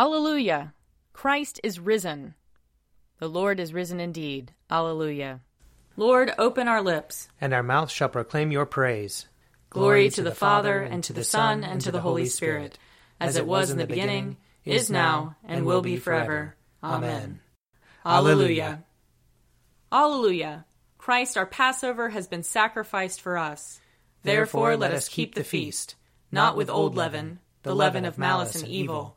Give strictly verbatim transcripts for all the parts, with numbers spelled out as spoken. Alleluia! Christ is risen. The Lord is risen indeed. Alleluia. Lord, open our lips, and our mouth shall proclaim your praise. Glory, Glory to, to the, the Father, and to the Son, and to the Holy Spirit, Spirit as it was in the beginning, is now, and will be forever. Amen. Alleluia. Alleluia. Christ, our Passover, has been sacrificed for us. Therefore let us keep the feast, not with old leaven, the leaven of malice and evil,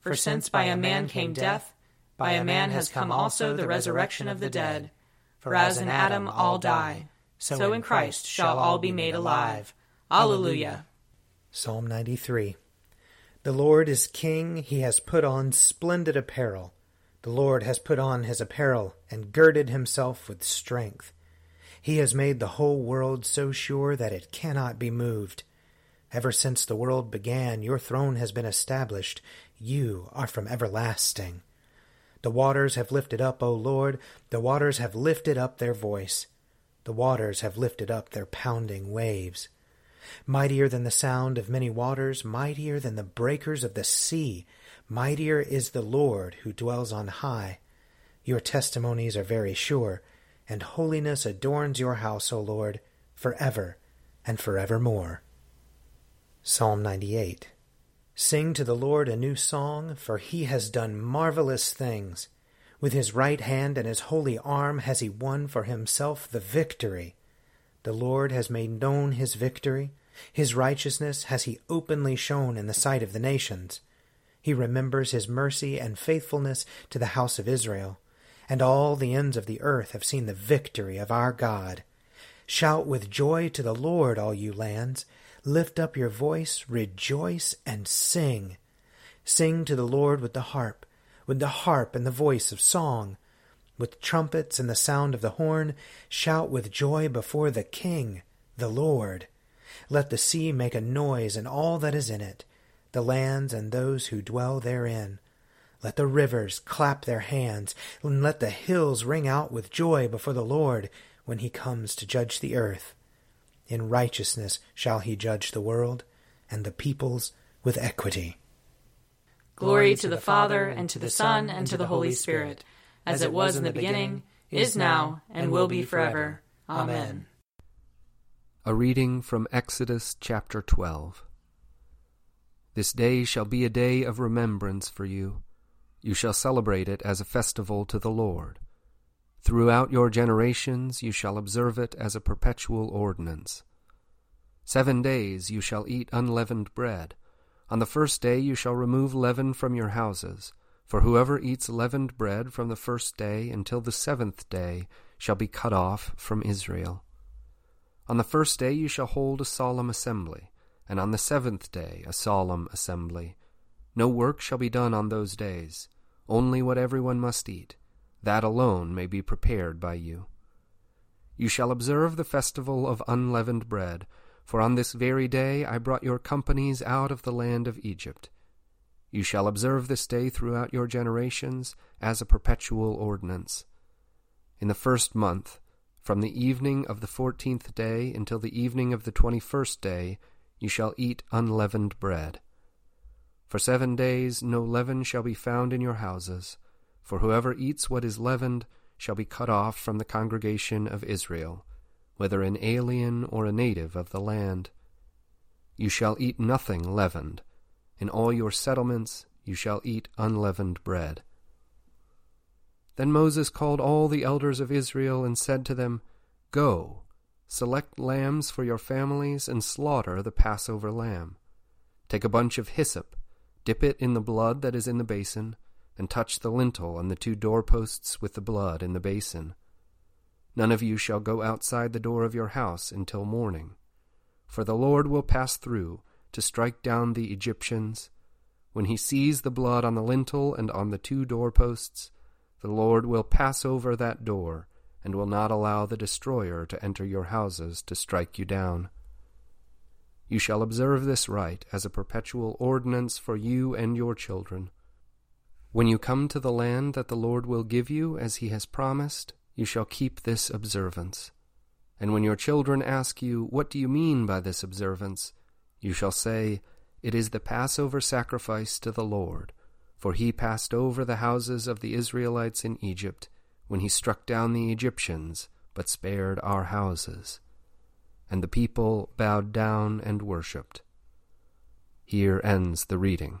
For since by a man came death, by a man has come also the resurrection of the dead. For as in Adam all die, so in Christ shall all be made alive. Alleluia. Psalm ninety-three. The Lord is king, he has put on splendid apparel. The Lord has put on his apparel and girded himself with strength. He has made the whole world so sure that it cannot be moved. Ever since the world began, your throne has been established. You are from everlasting. The waters have lifted up, O Lord. The waters have lifted up their voice. The waters have lifted up their pounding waves. Mightier than the sound of many waters, mightier than the breakers of the sea, mightier is the Lord who dwells on high. Your testimonies are very sure, and holiness adorns your house, O Lord, forever and forevermore. Psalm ninety-eight. Sing to the Lord a new song, for he has done marvelous things. With his right hand and his holy arm has he won for himself the victory. The Lord has made known his victory. His righteousness has he openly shown in the sight of the nations. He remembers his mercy and faithfulness to the house of Israel. And all the ends of the earth have seen the victory of our God. Shout with joy to the Lord, all you lands. Lift up your voice, rejoice, and sing. Sing to the Lord with the harp, with the harp and the voice of song. With trumpets and the sound of the horn, shout with joy before the King, the Lord. Let the sea make a noise and all that is in it, the lands and those who dwell therein. Let the rivers clap their hands, and let the hills ring out with joy before the Lord when he comes to judge the earth. In righteousness shall he judge the world, and the peoples with equity. Glory to the Father, and to the Son, and to the Holy Spirit, as it was in the beginning, is now, and will be forever. Amen. A reading from Exodus chapter twelve. This day shall be a day of remembrance for you. You shall celebrate it as a festival to the Lord. Throughout your generations you shall observe it as a perpetual ordinance. Seven days you shall eat unleavened bread. On the first day you shall remove leaven from your houses, for whoever eats leavened bread from the first day until the seventh day shall be cut off from Israel. On the first day you shall hold a solemn assembly, and on the seventh day a solemn assembly. No work shall be done on those days, only what everyone must eat. That alone may be prepared by you. You shall observe the festival of unleavened bread, for on this very day I brought your companies out of the land of Egypt. You shall observe this day throughout your generations as a perpetual ordinance. In the first month, from the evening of the fourteenth day until the evening of the twenty-first day, you shall eat unleavened bread. For seven days no leaven shall be found in your houses, for whoever eats what is leavened shall be cut off from the congregation of Israel, whether an alien or a native of the land. You shall eat nothing leavened. In all your settlements you shall eat unleavened bread. Then Moses called all the elders of Israel and said to them, Go, select lambs for your families and slaughter the Passover lamb. Take a bunch of hyssop, dip it in the blood that is in the basin, and touch the lintel and the two doorposts with the blood in the basin. None of you shall go outside the door of your house until morning, for the Lord will pass through to strike down the Egyptians. When he sees the blood on the lintel and on the two doorposts, the Lord will pass over that door and will not allow the destroyer to enter your houses to strike you down. You shall observe this rite as a perpetual ordinance for you and your children. When you come to the land that the Lord will give you, as he has promised, you shall keep this observance. And when your children ask you, "What do you mean by this observance?" you shall say, "It is the Passover sacrifice to the Lord, for he passed over the houses of the Israelites in Egypt, when he struck down the Egyptians, but spared our houses." And the people bowed down and worshipped. Here ends the reading.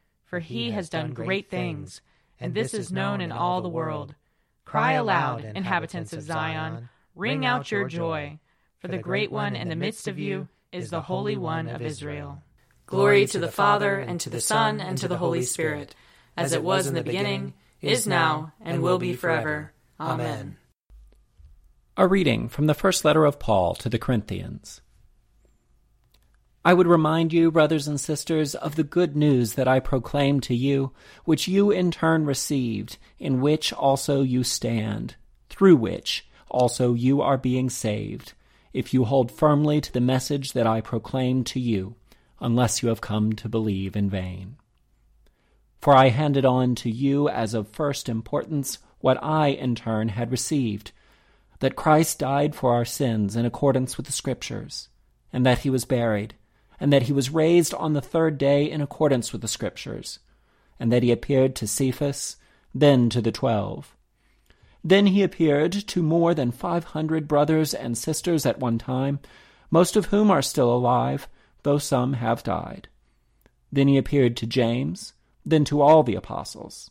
for he has done great things, and this is known in all the world. Cry aloud, inhabitants of Zion, ring out your joy, for the great one in the midst of you is the Holy One of Israel." Glory to the Father, and to the Son, and to the Holy Spirit, as it was in the beginning, is now, and will be forever. Amen. A reading from the first letter of Paul to the Corinthians. I would remind you, brothers and sisters, of the good news that I proclaimed to you, which you in turn received, in which also you stand, through which also you are being saved, if you hold firmly to the message that I proclaimed to you, unless you have come to believe in vain. For I handed on to you as of first importance what I in turn had received, that Christ died for our sins in accordance with the Scriptures, and that he was buried, and that he was raised on the third day in accordance with the Scriptures, and that he appeared to Cephas, then to the twelve. Then he appeared to more than five hundred brothers and sisters at one time, most of whom are still alive, though some have died. Then he appeared to James, then to all the apostles.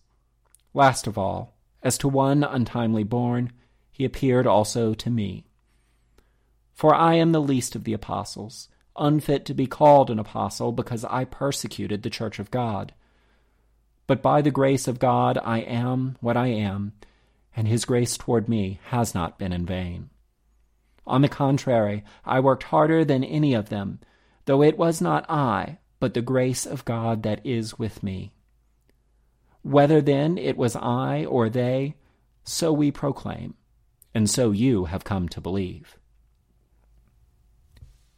Last of all, as to one untimely born, he appeared also to me. For I am the least of the apostles, unfit to be called an apostle because I persecuted the church of God. But by the grace of God I am what I am, and his grace toward me has not been in vain. On the contrary, I worked harder than any of them, though it was not I, but the grace of God that is with me. Whether then it was I or they, so we proclaim, and so you have come to believe.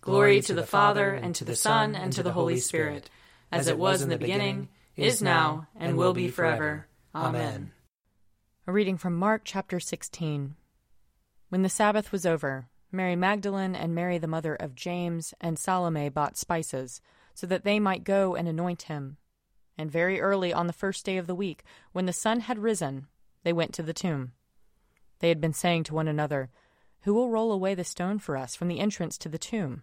Glory to the Father, and to the Son, and to the Holy Spirit, as it was in the beginning, is now, and will be forever. Amen. A reading from Mark chapter sixteen. When the Sabbath was over, Mary Magdalene and Mary the mother of James and Salome bought spices, so that they might go and anoint him. And very early on the first day of the week, when the sun had risen, they went to the tomb. They had been saying to one another, "Who will roll away the stone for us from the entrance to the tomb?"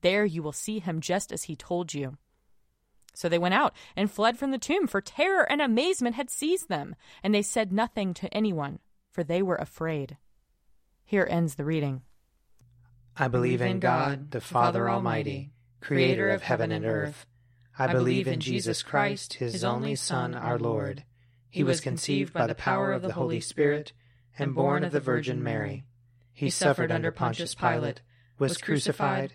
There you will see him just as he told you." So they went out and fled from the tomb, for terror and amazement had seized them, and they said nothing to anyone, for they were afraid. Here ends the reading. I believe in God, the Father Almighty, creator of heaven and earth. I believe in Jesus Christ, his only Son, our Lord. He was conceived by the power of the Holy Spirit and born of the Virgin Mary. He suffered under Pontius Pilate, was crucified,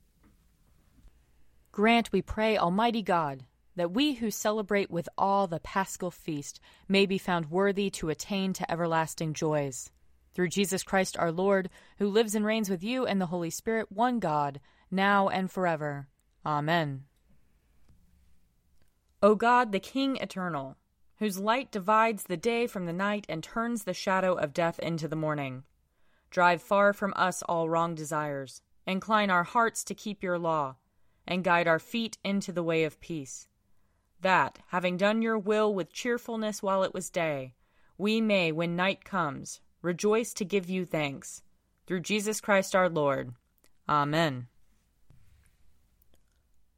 Grant, we pray, Almighty God, that we who celebrate with awe the Paschal Feast may be found worthy to attain to everlasting joys. Through Jesus Christ our Lord, who lives and reigns with you and the Holy Spirit, one God, now and forever. Amen. O God, the King eternal, whose light divides the day from the night and turns the shadow of death into the morning, drive far from us all wrong desires. Incline our hearts to keep your law, and guide our feet into the way of peace, that, having done your will with cheerfulness while it was day, we may, when night comes, rejoice to give you thanks. Through Jesus Christ our Lord. Amen.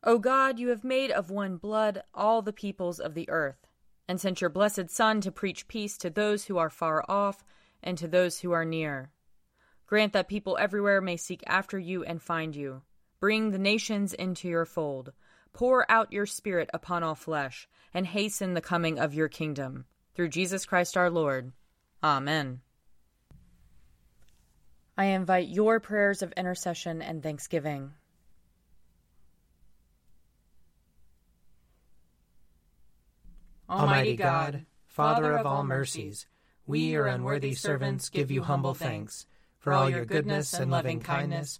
O God, you have made of one blood all the peoples of the earth, and sent your blessed Son to preach peace to those who are far off and to those who are near. Grant that people everywhere may seek after you and find you. Bring the nations into your fold. Pour out your Spirit upon all flesh, and hasten the coming of your kingdom. Through Jesus Christ our Lord. Amen. I invite your prayers of intercession and thanksgiving. Almighty God, Father of all mercies, we, your unworthy servants, give you humble thanks for all your goodness and loving kindness